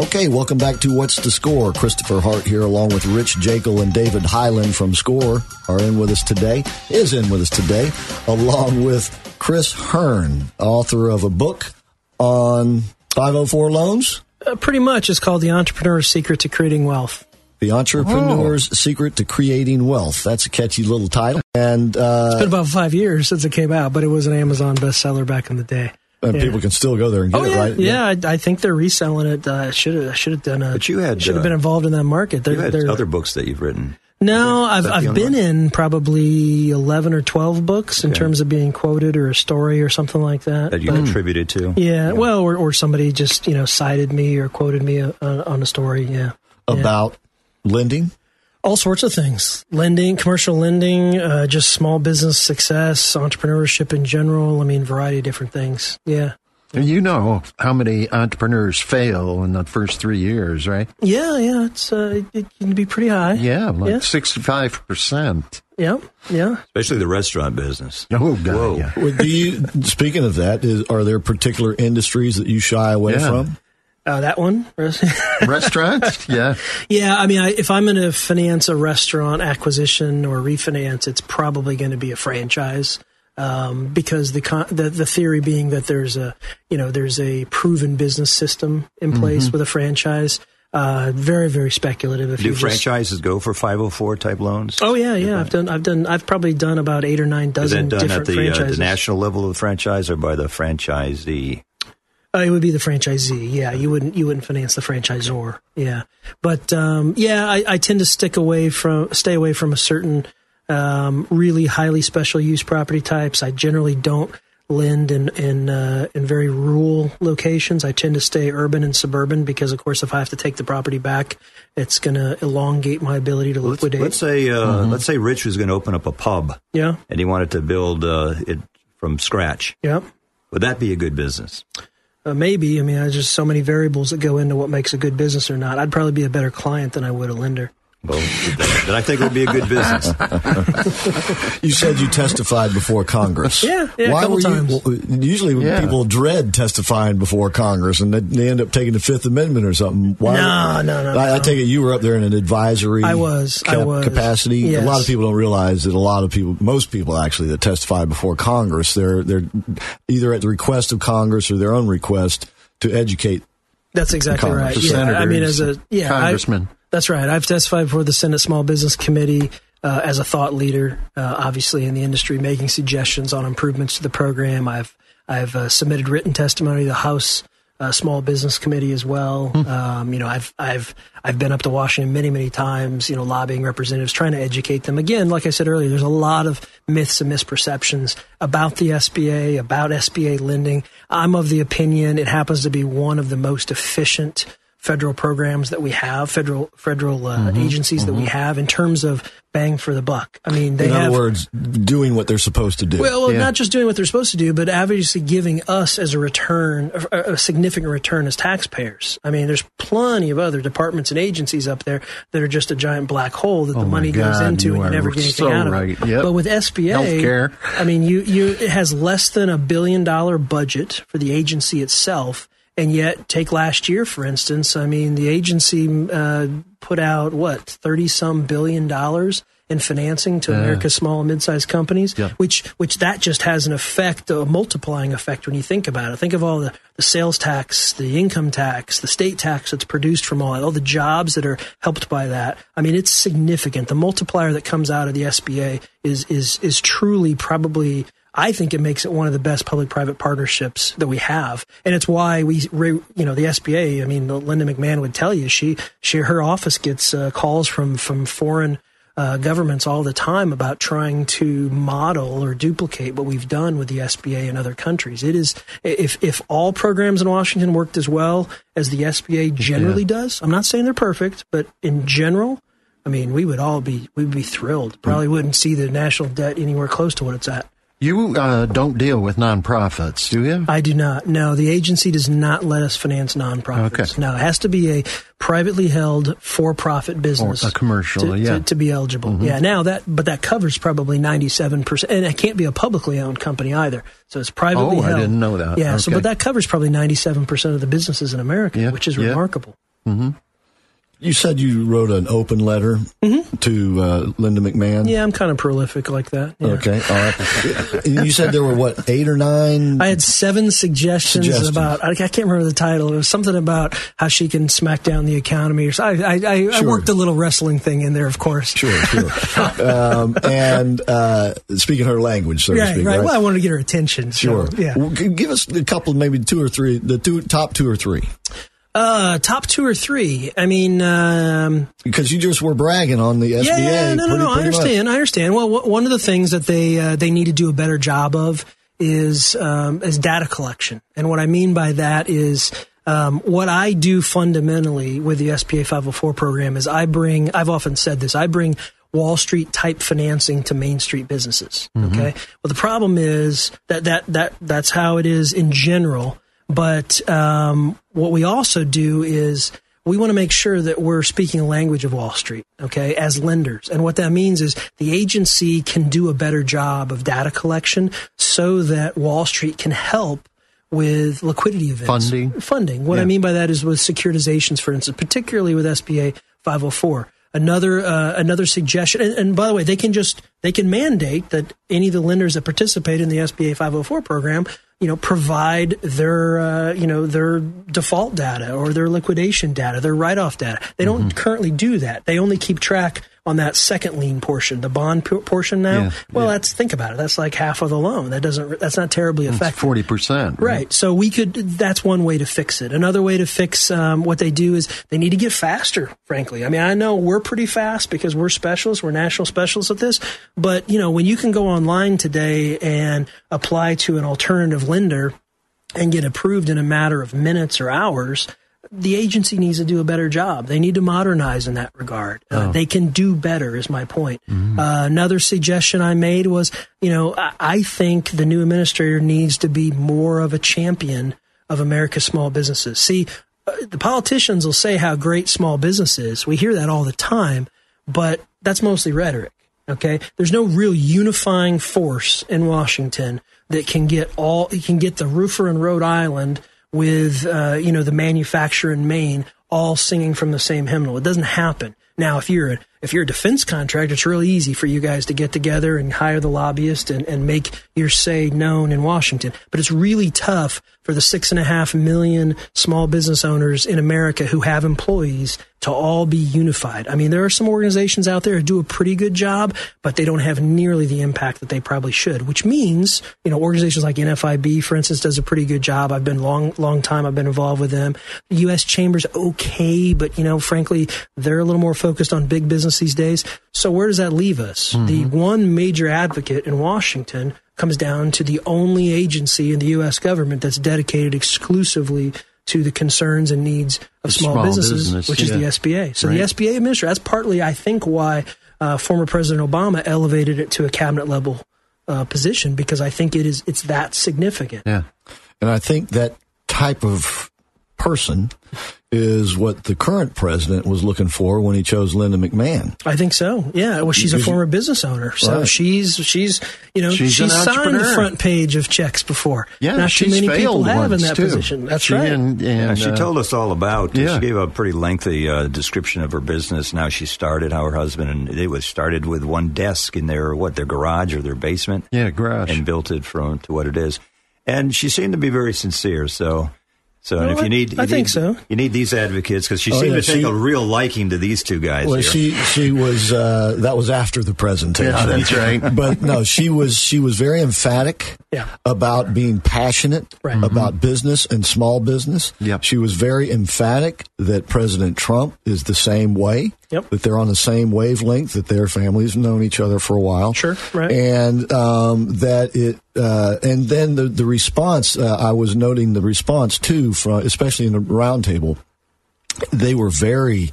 Okay, welcome back to What's the Score? Christopher Hart here along with Rich Jekyll and David Hyland from SCORE are in with us today, is in with us today, along with Chris Hearn, author of a book on five oh four loans. Uh, pretty much. It's called The Entrepreneur's Secret to Creating Wealth. The Entrepreneur's oh. Secret to Creating Wealth. That's a catchy little title. And uh, it's been about five years since it came out, but it was an Amazon bestseller back in the day. And yeah. people can still go there and get oh, yeah. it, right? Yeah, yeah. I, I think they're reselling it. I uh, should have done a. But you had should have uh, been involved in that market. They're, you had they're, other books that you've written. No, I've I've been in probably eleven or twelve books okay. in terms of being quoted or a story or something like that. That you but, contributed to? Yeah, yeah. Well, or, or somebody just you know cited me or quoted me a, a, on a story. Yeah, about yeah. lending. All sorts of things. Lending, commercial lending, uh, just small business success, entrepreneurship in general. I mean, variety of different things. Yeah. You know how many entrepreneurs fail in the first three years, right? Yeah, yeah. It's uh, it can be pretty high. Yeah, like yeah. sixty-five percent. Yeah, yeah. Especially the restaurant business. Oh, God, Whoa. Yeah. Well, do you, speaking of that, is, are there particular industries that you shy away yeah. from? Uh, that one? Restaurants? Yeah. Yeah. I mean, I, if I'm going to finance a restaurant acquisition or refinance, it's probably going to be a franchise um, because the, con- the the theory being that there's a, you know, there's a proven business system in place mm-hmm. with a franchise. Uh, very, very speculative. If Do you franchises just, go for five oh four type loans? Oh yeah, yeah. Right. I've done, I've done, I've probably done about eight or nine dozen done different at the, franchises. Uh, the national level of the franchise or by the franchisee? Uh, it would be the franchisee. Yeah, you wouldn't you wouldn't finance the franchisor. Yeah, but um, yeah, I, I tend to stick away from stay away from a certain um, really highly special use property types. I generally don't lend in in uh, in very rural locations. I tend to stay urban and suburban because, of course, if I have to take the property back, it's going to elongate my ability to liquidate. Let's, let's say uh, mm-hmm. let's say Rich was going to open up a pub. Yeah, and he wanted to build uh, it from scratch. Yeah. Would that be a good business? Uh, maybe. I mean, there's just so many variables that go into what makes a good business or not. I'd probably be a better client than I would a lender. Well, then I think it would be a good business. You said you testified before Congress. Yeah, yeah. Why a couple were times. You, usually yeah. people dread testifying before Congress, and they end up taking the Fifth Amendment or something. Why? No, no, no. I, no. I take it you were up there in an advisory I was, cap- I was. capacity. Yes. A lot of people don't realize that a lot of people, most people actually, that testify before Congress, they're they're either at the request of Congress or their own request to educate. That's exactly Congress. Right. Yeah, senators, I mean, as a yeah, congressman. I, That's right. I've testified before the Senate Small Business Committee uh, as a thought leader, uh, obviously in the industry, making suggestions on improvements to the program. I've I've uh, submitted written testimony to the House uh, Small Business Committee as well. Hmm. Um, you know, I've I've I've been up to Washington many many times. You know, lobbying representatives, trying to educate them. Again, like I said earlier, there's a lot of myths and misperceptions about the S B A, about S B A lending. I'm of the opinion it happens to be one of the most efficient federal programs that we have, federal federal uh, mm-hmm, agencies mm-hmm. that we have in terms of bang for the buck. I mean, they in other have, words, doing what they're supposed to do. Well, well yeah. not just doing what they're supposed to do, but obviously giving us as a return, a, a significant return as taxpayers. I mean, there's plenty of other departments and agencies up there that are just a giant black hole that oh the money God, goes into you and you never get anything so out of right. it. Yep. But with S B A, healthcare. I mean, you you it has less than a billion dollar budget for the agency itself. And yet, take last year, for instance, I mean, the agency uh, put out, what, thirty-some billion dollars in financing to yeah. America's small and mid-sized companies, yeah. which which that just has an effect, a multiplying effect when you think about it. Think of all the, the sales tax, the income tax, the state tax that's produced from all that, all the jobs that are helped by that. I mean, it's significant. The multiplier that comes out of the S B A is is is truly probably... I think it makes it one of the best public-private partnerships that we have, and it's why we, you know, the S B A. I mean, Linda McMahon would tell you she, she, her office gets uh, calls from from foreign uh, governments all the time about trying to model or duplicate what we've done with the S B A in other countries. It is if if all programs in Washington worked as well as the S B A generally yeah. does. I'm not saying they're perfect, but in general. I mean, we would all be we'd be thrilled. Probably mm. wouldn't see the national debt anywhere close to what it's at. You uh, don't deal with nonprofits, do you? I do not. No, the agency does not let us finance nonprofits. Okay. No, it has to be a privately held for-profit business, or a commercial, to, yeah, to, to be eligible. Mm-hmm. Yeah. Now that, but that covers probably ninety-seven percent, and it can't be a publicly owned company either. So it's privately oh, held. Oh, I didn't know that. Yeah. Okay. So, but that covers probably ninety-seven percent of the businesses in America, yeah, which is yeah. remarkable. Mm-hmm. You said you wrote an open letter mm-hmm. to uh, Linda McMahon. Yeah, I'm kind of prolific like that. Yeah. Okay, all right. You said there were, what, eight or nine? I had seven suggestions, suggestions. about, I, I can't remember the title. It was something about how she can smack down the economy. Or so. I, I, I, sure. I worked a little wrestling thing in there, of course. Sure, sure. um, and uh, speaking her language, so right, to speak. Right, right. Well, I wanted to get her attention. Sure. So, yeah. Well, give us a couple, maybe two or three, the two top two or three. Uh, top two or three. I mean, um, because you just were bragging on the S B A. Yeah, no, no, pretty, no. Pretty I understand. Much. I understand. Well, w- one of the things that they uh, they need to do a better job of is um, is data collection. And what I mean by that is um, what I do fundamentally with the S B A five oh four program is I bring. I've often said this. I bring Wall Street type financing to Main Street businesses. Mm-hmm. Okay. Well, the problem is that that that that's how it is in general. But um, what we also do is we want to make sure that we're speaking the language of Wall Street, okay, as lenders. And what that means is the agency can do a better job of data collection so that Wall Street can help with liquidity events. Funding. Funding. What yeah. I mean by that is with securitizations, for instance, particularly with S B A five oh four. Another uh, another suggestion, and, and by the way, they can just they can mandate that any of the lenders that participate in the S B A five oh four program, you know, provide their uh, you know their default data or their liquidation data, their write-off data. They don't mm-hmm. currently do that. They only keep track on that second lien portion, the bond p- portion now. Yeah, well, yeah. that's think about it. That's like half of the loan. That doesn't. That's not terribly effective. Forty percent. Right? right. So we could. That's one way to fix it. Another way to fix um, what they do is they need to get faster. Frankly, I mean, I know we're pretty fast because we're specialists. We're national specialists at this. But you know, when you can go online today and apply to an alternative lender and get approved in a matter of minutes or hours. the agency needs to do a better job. They need to modernize in that regard. Uh, oh. They can do better is my point. Mm-hmm. Uh, another suggestion I made was, you know, I, I think the new administrator needs to be more of a champion of America's small businesses. See, uh, the politicians will say how great small business is. We hear that all the time, but that's mostly rhetoric. Okay. There's no real unifying force in Washington that can get all, it can get the roofer in Rhode Island with, uh, you know, the manufacturer in Maine all singing from the same hymnal. It doesn't happen. Now, if you're a, if you're a defense contractor, it's really easy for you guys to get together and hire the lobbyist and, and make your say known in Washington. But it's really tough for the six and a half million small business owners in America who have employees to all be unified. I mean, there are some organizations out there who do a pretty good job, but they don't have nearly the impact that they probably should, which means, you know, organizations like N F I B, for instance, does a pretty good job. I've been long, long time. I've been involved with them. The U S Chamber's okay, but, you know, frankly, they're a little more focused on big business these days. So where does that leave us? Mm-hmm. The one major advocate in Washington comes down to the only agency in the U S government that's dedicated exclusively to the concerns and needs of small, small businesses, business, which yeah. is the S B A. So right. the S B A administrator, that's partly, I think, why uh, former President Obama elevated it to a cabinet level uh, position, because I think it is it's that significant. Yeah, and I think that type of person is what the current president was looking for when he chose Linda McMahon. I think so. Yeah. Well, she's a former business owner, so right. she's she's you know she's, she's signed the front page of checks before. Yeah, not too many people have in that too. Position. That's she, right. And, and, uh, she told us all about. Yeah. She gave a pretty lengthy uh, description of her business. Now she started how her husband and it was started with one desk in their what their garage or their basement. Yeah, garage, and built it from to what it is. And she seemed to be very sincere. So. So no, if you need, you I think need, so. You need these advocates because she oh, seemed yeah, to take she, a real liking to these two guys. Well, here. she she was uh, that was after the presentation. Yeah, that's right. But no, she was she was very emphatic yeah. about being passionate right. about mm-hmm. business and small business. Yep. She was very emphatic that President Trump is the same way. Yep. That they're on the same wavelength, that their families have known each other for a while. Sure, right. And um, that it, uh, and then the, the response, uh, I was noting the response too, from, especially in the roundtable, they were very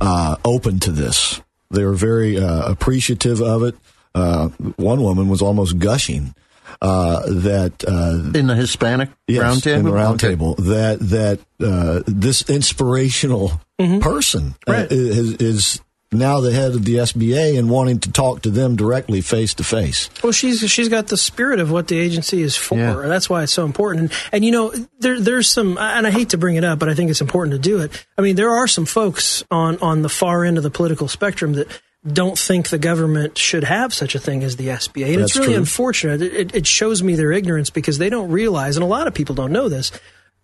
uh, open to this. They were very uh, appreciative of it. Uh, one woman was almost gushing. Uh, that uh, in the Hispanic yes, round table? in the round okay. table, that that uh, this inspirational mm-hmm. person right. is, is now the head of the S B A and wanting to talk to them directly face to face. Well, she's she's got the spirit of what the agency is for, yeah. and that's why it's so important. And, and you know, there there's some, and I hate to bring it up, but I think it's important to do it. I mean, there are some folks on on the far end of the political spectrum that don't think the government should have such a thing as the S B A. And That's it's really true. unfortunate. It, it shows me their ignorance because they don't realize, and a lot of people don't know this,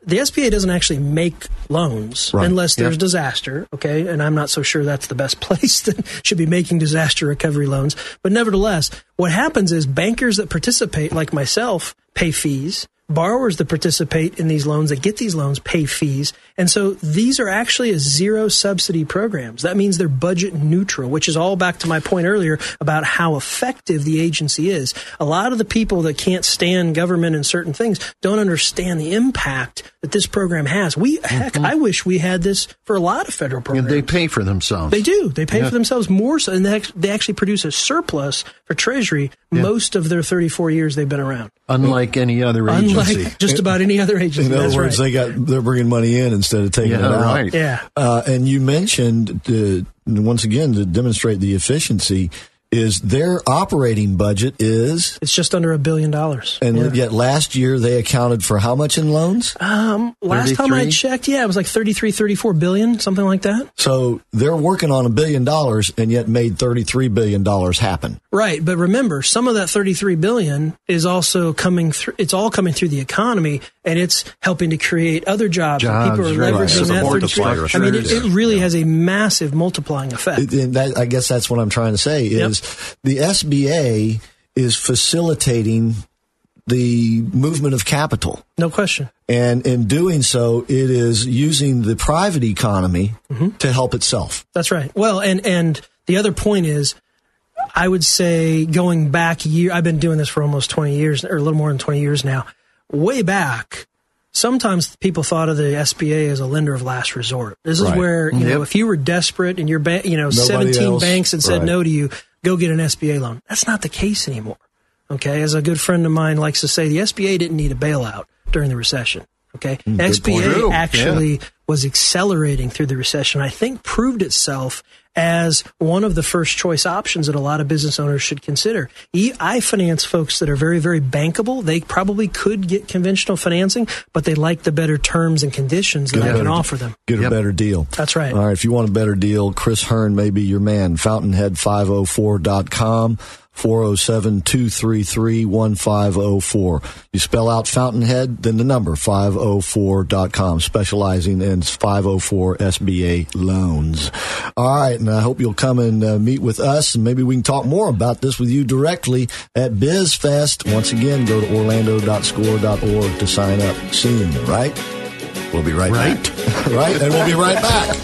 the S B A doesn't actually make loans right. unless there's yep. disaster, okay? And I'm not so sure that's the best place that should be making disaster recovery loans. But nevertheless, what happens is bankers that participate, like myself, pay fees. Borrowers that participate in these loans, that get these loans, pay fees. And so these are actually a zero subsidy programs. That means they're budget neutral, which is all back to my point earlier about how effective the agency is. A lot of the people that can't stand government and certain things don't understand the impact that this program has. We, mm-hmm. heck, I wish we had this for a lot of federal programs. And they pay for themselves. They do. They pay yeah. for themselves more so. And they actually produce a surplus for Treasury yeah. most of their thirty-four years they've been around. Unlike any other agency. Unlike Like just about any other agency. In other That's words, right. they got they're bringing money in instead of taking yeah, it out. Right. Yeah. Uh, and you mentioned to, once again to demonstrate the efficiency is their operating budget is it's just under a billion dollars. And yeah. yet last year they accounted for how much in loans? Um, last thirty-three? Time I checked, yeah, it was like thirty-three, thirty-four billion, something like that. So they're working on a billion dollars and yet made thirty-three billion dollars happen. Right, but remember, some of that thirty-three billion dollars is also coming through, it's all coming through the economy and it's helping to create other jobs. jobs People are right. leveraging that thirty-three. I mean, it, it really yeah. has a massive multiplying effect. It, and that, I guess that's what I'm trying to say is yep. the S B A is facilitating the movement of capital. No question. And in doing so, it is using the private economy mm-hmm. to help itself. That's right. Well, and, and the other point is, I would say going back a year, I've been doing this for almost twenty years, or a little more than twenty years now, way back. sometimes people thought of the S B A as a lender of last resort. This is right. where, you yep. know, if you were desperate and your ba- you know, Nobody seventeen else. banks had said right. no to you, go get an S B A loan. That's not the case anymore. Okay. As a good friend of mine likes to say, the S B A didn't need a bailout during the recession. Okay. Mm, S B A actually yeah. was accelerating through the recession. I think proved itself as one of the first choice options that a lot of business owners should consider. I finance folks that are very, very bankable. They probably could get conventional financing, but they like the better terms and conditions that I can offer them. Get a yep. better deal. That's right. All right. If you want a better deal, Chris Hearn may be your man. Fountainhead five oh four dot com. four oh seven, two three three, one five oh four. You spell out Fountainhead, then the number, five oh four dot com, specializing in five oh four S B A loans. All right, and I hope you'll come and uh, meet with us, and maybe we can talk more about this with you directly at Biz Fest. Once again, go to orlando dot score dot org to sign up soon, right? We'll be right, right. back. right, and we'll be right back.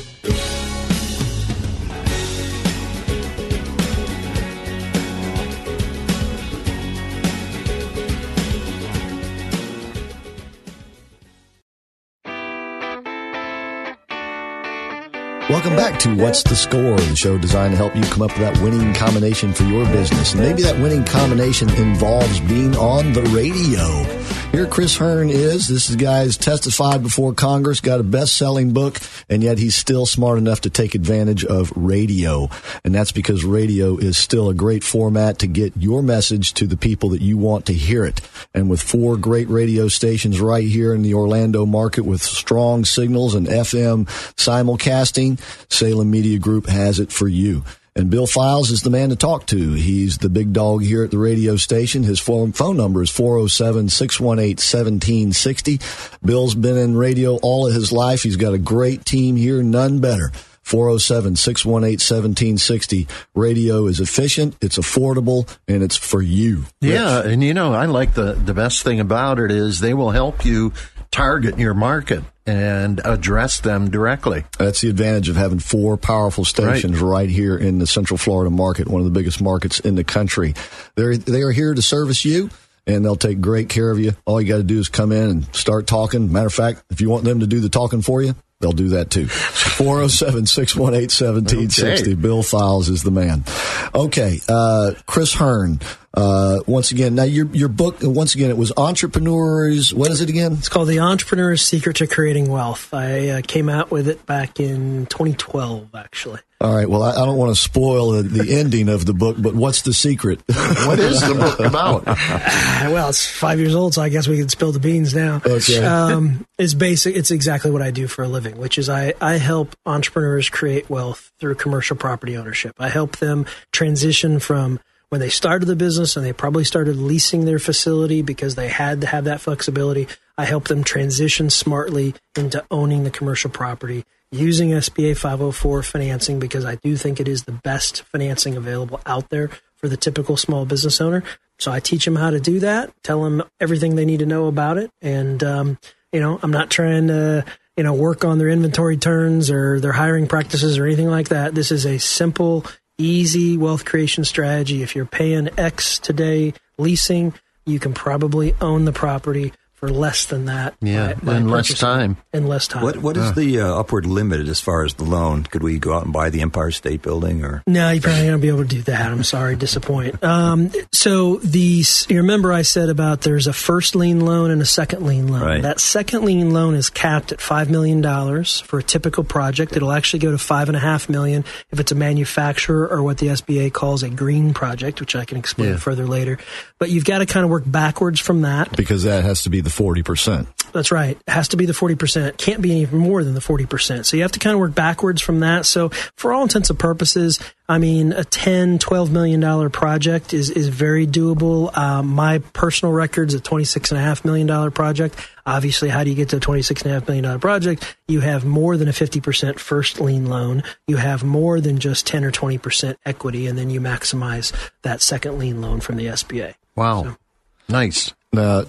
Welcome back to What's the Score, the show designed to help you come up with that winning combination for your business. And maybe that winning combination involves being on the radio. Here Chris Hearn is. This is the guy who's testified before Congress, got a best-selling book, and yet he's still smart enough to take advantage of radio. And that's because radio is still a great format to get your message to the people that you want to hear it. And with four great radio stations right here in the Orlando market with strong signals and F M simulcasting, Salem Media Group has it for you. And Bill Files is the man to talk to. He's the big dog here at the radio station. His phone number is four oh seven, six one eight, one seven six oh. Bill's been in radio all of his life. He's got a great team here, none better. four oh seven, six one eight, one seven six oh. Radio is efficient, it's affordable, and it's for you. Rich. Yeah, and you know, I like the, the best thing about it is they will help you target your market and address them directly. That's the advantage of having four powerful stations right. right here in the Central Florida market, one of the biggest markets in the country. They're, they are here to service you, and they'll take great care of you. All you got to do is come in and start talking. Matter of fact, if you want them to do the talking for you, they'll do that too. four oh seven, six one eight, one seven six oh. Okay. Bill Files is the man. Okay, uh, Chris Hearn. Uh, once again, now your your book, once again, it was Entrepreneurs, what is it again? It's called The Entrepreneur's Secret to Creating Wealth. I uh, came out with it back in twenty twelve, actually. All right, well, I, I don't want to spoil the, the ending of the book, but what's the secret? What is the book about? Well, it's five years old, so I guess we can spill the beans now. Okay. Um, it's, basic, it's exactly what I do for a living, which is I, I help entrepreneurs create wealth through commercial property ownership. I help them transition from when they started the business and they probably started leasing their facility because they had to have that flexibility. I help them transition smartly into owning the commercial property using S B A five oh four financing, because I do think it is the best financing available out there for the typical small business owner. So I teach them how to do that, tell them everything they need to know about it. And, um, you know, I'm not trying to, you know, work on their inventory turns or their hiring practices or anything like that. This is a simple, easy wealth creation strategy. If you're paying X today leasing, you can probably own the property for less than that. Yeah, by, by and less time. And less time. What What is uh. the uh, upward limit as far as the loan? Could we go out and buy the Empire State Building? Or no, you probably won't be able to do that. I'm sorry, disappoint. Um, so the you remember I said about there's a first lien loan and a second lien loan. Right. That second lien loan is capped at five million dollars for a typical project. It'll actually go to five point five million dollars if it's a manufacturer or what the S B A calls a green project, which I can explain yeah. further later. But you've got to kind of work backwards from that. Because that has to be the The forty percent. That's right. It has to be the forty percent. Can't be any more than the forty percent. So you have to kind of work backwards from that. So for all intents and purposes, I mean, a ten, twelve million dollars project is, is very doable. Uh, my personal record's a twenty-six point five million dollars project. Obviously, how do you get to a twenty-six point five million dollars project? You have more than a fifty percent first lien loan. You have more than just ten or twenty percent equity, and then you maximize that second lien loan from the S B A. Wow. So. Nice. Uh,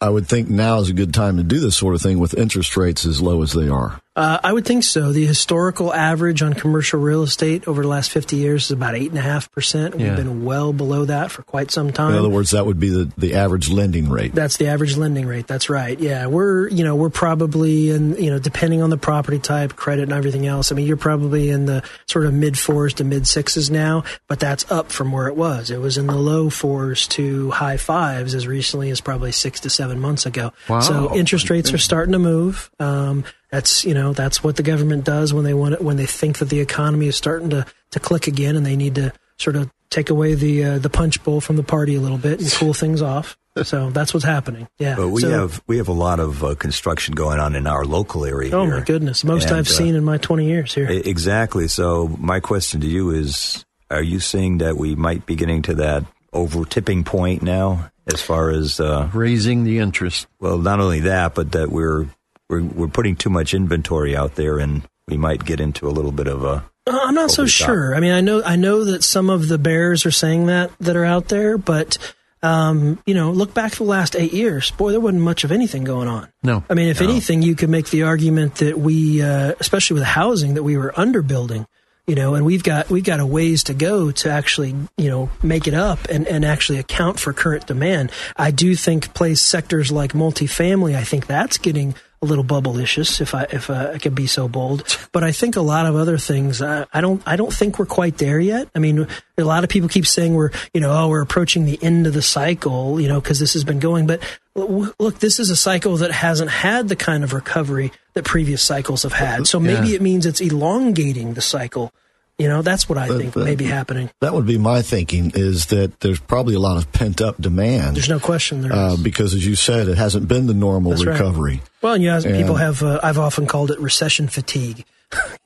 I would think now is a good time to do this sort of thing with interest rates as low as they are. Uh, I would think so. The historical average on commercial real estate over the last fifty years is about eight point five percent. We've yeah. been well below that for quite some time. In other words, that would be the, the average lending rate. That's the average lending rate. That's right. Yeah, we're, you know, we're probably in, you know, depending on the property type, credit and everything else, I mean, you're probably in the sort of mid-fours to mid-sixes now, but that's up from where it was. It was in the low fours to high fives as recently as probably six to seven months ago. Wow. So interest rates are starting to move. Um, That's, you know, that's what the government does when they want it, when they think that the economy is starting to, to click again and they need to sort of take away the uh, the punch bowl from the party a little bit and cool things off. So that's what's happening. Yeah. But we so, have we have a lot of uh, construction going on in our local area. Oh, here. My goodness. Most and, I've uh, seen in my twenty years here. Exactly. So my question to you is, are you seeing that we might be getting to that over tipping point now as far as uh, raising the interest? Well, not only that, but that we're We're, we're putting too much inventory out there, and we might get into a little bit of a... Uh, I'm not so sure. Top. I mean, I know I know that some of the bears are saying that that are out there, but, um, you know, look back to the last eight years. Boy, there wasn't much of anything going on. No. I mean, if no. anything, you could make the argument that we, uh, especially with housing, that we were underbuilding, you know, and we've got we've got a ways to go to actually, you know, make it up and, and actually account for current demand. I do think place sectors like multifamily, I think that's getting... a little bubblicious, if I if uh, I could be so bold, but I think a lot of other things. I, I don't I don't think we're quite there yet. I mean, a lot of people keep saying we're you know oh, we're approaching the end of the cycle, you know, because this has been going. But look, this is a cycle that hasn't had the kind of recovery that previous cycles have had. So maybe yeah. it means it's elongating the cycle. You know, that's what I but, think but, may be happening. That would be my thinking, is that there's probably a lot of pent-up demand. There's no question there uh, is. Because, as you said, it hasn't been the normal that's recovery. Right. Well, you know, and, people have, uh, I've often called it recession fatigue.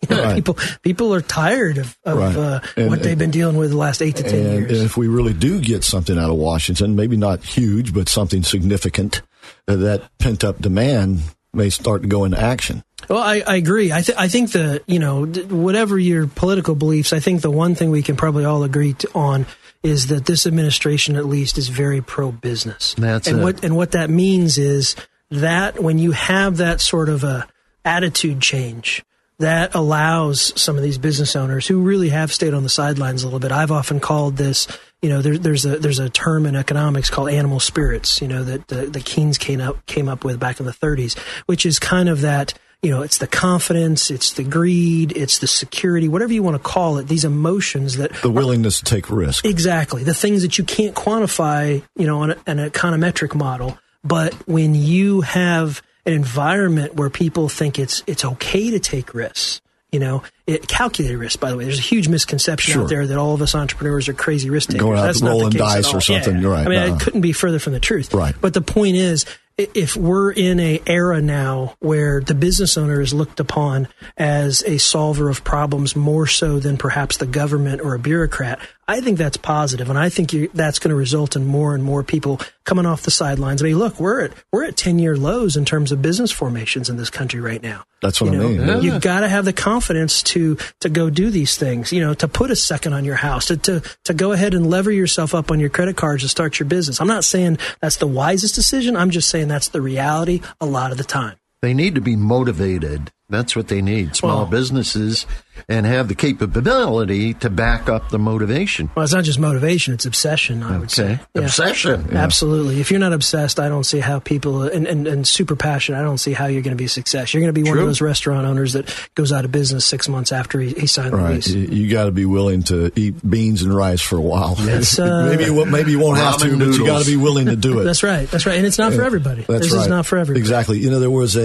you know, right. people, people are tired of, of right. uh, and, what and, they've been dealing with the last eight to ten and, years. And if we really do get something out of Washington, maybe not huge, but something significant, uh, that pent-up demand may start to go into action. Well, I, I agree. I, th- I think the, you know, whatever your political beliefs, I think the one thing we can probably all agree to, on is that this administration, at least, is very pro-business. That's and it. What, and what that means is that when you have that sort of a attitude change, that allows some of these business owners who really have stayed on the sidelines a little bit. I've often called this, you know, there, there's a there's a term in economics called animal spirits, you know, that the, the Keynes came up, came up with back in the thirties, which is kind of that, you know, it's the confidence, it's the greed, it's the security, whatever you want to call it, these emotions that... The willingness are, to take risk. Exactly. The things that you can't quantify, you know, on a, an econometric model. But when you have an environment where people think it's it's okay to take risks, you know, it, calculated risk, by the way. There's a huge misconception sure. out there that all of us entrepreneurs are crazy risk takers. Going out That's rolling dice or something. Yeah. You're right. I mean, uh-huh. it couldn't be further from the truth. Right. But the point is, if we're in an era now where the business owner is looked upon as a solver of problems more so than perhaps the government or a bureaucrat, I think that's positive, and I think you, that's going to result in more and more people coming off the sidelines. I mean, look, we're at we're at ten-year lows in terms of business formations in this country right now. That's what you I know, mean. Yeah. You've got to have the confidence to to go do these things, you know, to put a second on your house, to, to to go ahead and lever yourself up on your credit cards to start your business. I'm not saying that's the wisest decision. I'm just saying that's the reality a lot of the time. They need to be motivated. That's what they need, small well, businesses, and have the capability to back up the motivation. Well, it's not just motivation, it's obsession, I okay. would say. Yeah. Obsession. Yeah. Absolutely. If you're not obsessed, I don't see how people, and, and, and super passionate, I don't see how you're going to be a success. You're going to be True. one of those restaurant owners that goes out of business six months after he, he signed right. the lease. You, you got to be willing to eat beans and rice for a while. Yes, uh, maybe, you, maybe you won't have to, noodles. But you got to be willing to do it. That's right. That's right. And it's not for everybody. That's this right. is not for everybody. Exactly. You know, there was a,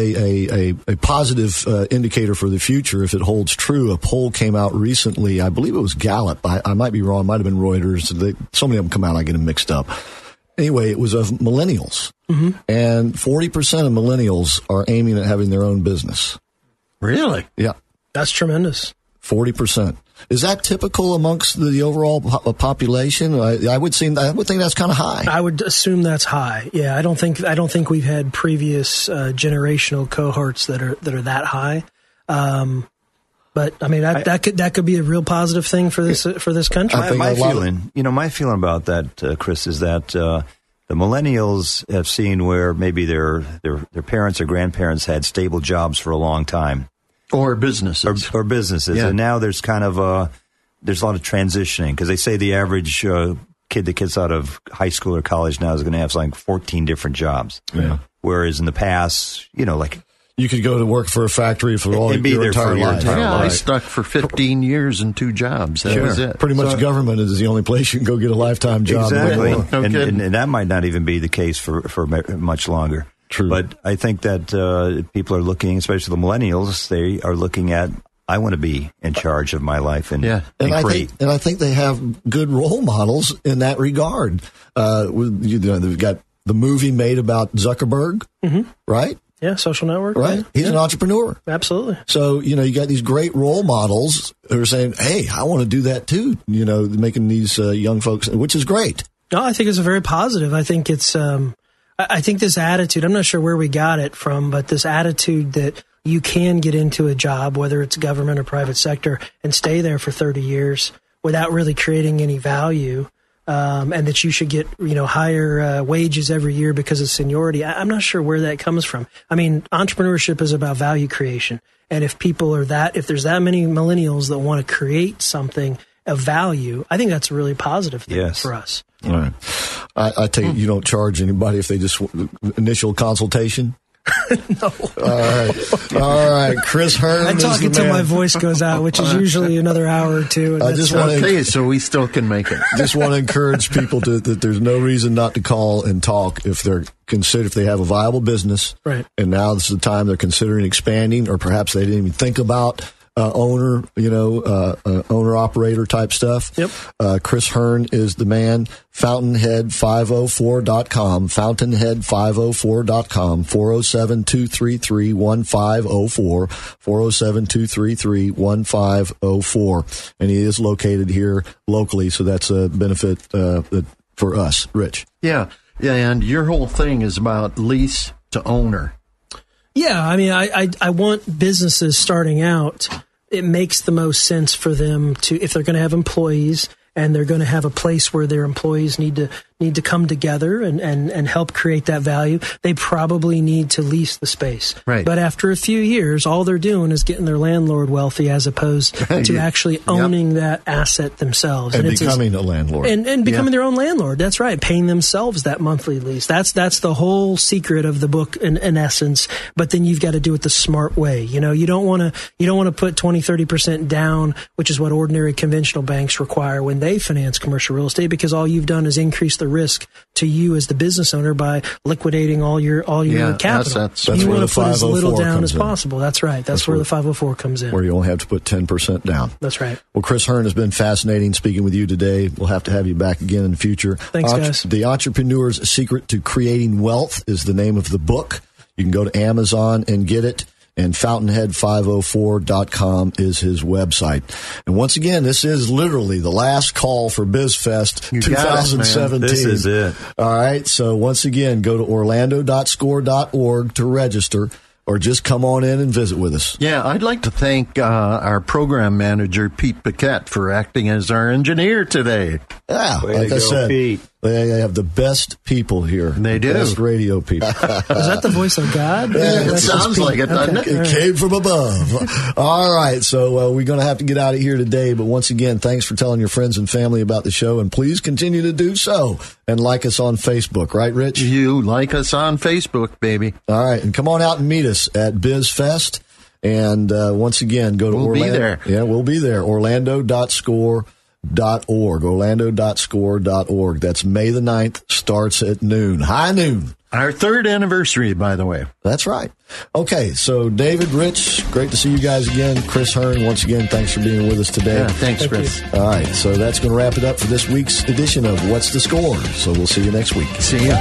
a, a, a positive... Uh, Uh, indicator for the future, if it holds true. A poll came out recently. I believe it was Gallup. I, I might be wrong. It might have been Reuters. They, so many of them come out, I get them mixed up. Anyway, it was of millennials. Mm-hmm. And forty percent of millennials are aiming at having their own business. Really? Yeah. That's tremendous. forty percent. Is that typical amongst the overall population? I, I would seem, I would think that's kind of high. I would assume that's high. Yeah, I don't think I don't think we've had previous uh, generational cohorts that are that are that high. Um, but I mean, that, I, that could that could be a real positive thing for this yeah, for this country. I think my my feeling, you know, my feeling about that, uh, Chris, is that uh, the millennials have seen where maybe their their their parents or grandparents had stable jobs for a long time. Or businesses. Or, or businesses. Yeah. And now there's kind of a, there's a lot of transitioning, because they say the average uh, kid that gets out of high school or college now is going to have like fourteen different jobs. Yeah. Whereas in the past, you know, like... You could go to work for a factory for all your, your entire life. Yeah, life. I stuck for fifteen years in two jobs. That sure. was it. Pretty much so, government is the only place you can go get a lifetime job. Exactly. No and, and, and that might not even be the case for, for much longer. True. But I think that uh, people are looking, especially the millennials, they are looking at, I want to be in charge of my life and, yeah. and, and I create. Think, and I think they have good role models in that regard. Uh, you know, they've got the movie made about Zuckerberg, mm-hmm. right? Yeah, Social Network. Right. Yeah. He's yeah. an entrepreneur. Absolutely. So, you know, you got these great role models who are saying, hey, I want to do that too, you know, making these uh, young folks, which is great. No, I think it's very positive. I think it's, um, I think this attitude, I'm not sure where we got it from, but this attitude that you can get into a job, whether it's government or private sector, and stay there for thirty years without really creating any value. Um, and that you should get, you know, higher uh, wages every year because of seniority. I, I'm not sure where that comes from. I mean, entrepreneurship is about value creation. And if people are that, if there's that many millennials that want to create something of value, I think that's a really positive thing yes. for us. All right. I, I take it you don't charge anybody if they just initial consultation? No. All right. All right. Chris Hearn. I talk until my voice goes out, which is usually another hour or two. And I just want to, okay, so we still can make it. Just want to encourage people to, that there's no reason not to call and talk if they're consider if they have a viable business. Right. And now this is the time they're considering expanding, or perhaps they didn't even think about uh, owner, you know, uh, uh, owner operator type stuff. Yep. Uh, Chris Hearn is the man. Fountainhead five oh four dot com, Fountainhead five oh four dot com, four oh seven, two three three, one five oh four, four oh seven, two three three, one five oh four. And he is located here locally, so that's a benefit uh, for us. Rich. Yeah, yeah, and your whole thing is about lease to owner. Yeah, I mean, I, I, I want businesses starting out, it makes the most sense for them to, if they're going to have employees, and they're going to have a place where their employees need to need to come together and, and, and help create that value. They probably need to lease the space. Right. But after a few years, all they're doing is getting their landlord wealthy as opposed to actually owning yep. that asset themselves. And, and becoming it's, a landlord. And, and becoming yeah. their own landlord. That's right. Paying themselves that monthly lease. That's that's the whole secret of the book in, in essence. But then you've got to do it the smart way. You know, you don't want to you don't want to put twenty, thirty percent down, which is what ordinary conventional banks require when they finance commercial real estate, because all you've done is increase the risk to you as the business owner by liquidating all your all your yeah, capital. That's, that's you want to put as little down as possible. In. That's right. That's, that's where, where the five oh four comes in. Where you only have to put ten percent down. That's right. Well, Chris Hearn, has been fascinating speaking with you today. We'll have to have you back again in the future. Thanks, Entre- guys. The Entrepreneur's Secret to Creating Wealth is the name of the book. You can go to Amazon and get it. And Fountainhead five oh four dot com is his website. And once again, this is literally the last call for Biz Fest twenty seventeen. It, this is it. All right. So once again, go to orlando dot score dot org to register, or just come on in and visit with us. Yeah, I'd like to thank uh, our program manager, Pete Paquette, for acting as our engineer today. Yeah, Way like to I go, said, Pete. They have the best people here. They do. The best radio people. Is that the voice of God? Yeah, it sounds like it, doesn't okay. it? It came from above. All right, so uh, we're going to have to get out of here today. But once again, thanks for telling your friends and family about the show. And please continue to do so. And like us on Facebook. Right, Rich? You like us on Facebook, baby. All right, and come on out and meet us at Biz Fest. And uh, once again, go to we'll Orlando. We'll be there. Yeah, we'll be there. Orlando dot score. Dot org, Orlando dot score dot org. That's May the ninth, starts at noon, high noon. Our third anniversary, by the way. That's right. Okay, so David, Rich, great to see you guys again. Chris Hearn, once again, thanks for being with us today. Yeah, thanks, Thank Chris. You. All right, so that's going to wrap it up for this week's edition of What's the Score? So we'll see you next week. See ya.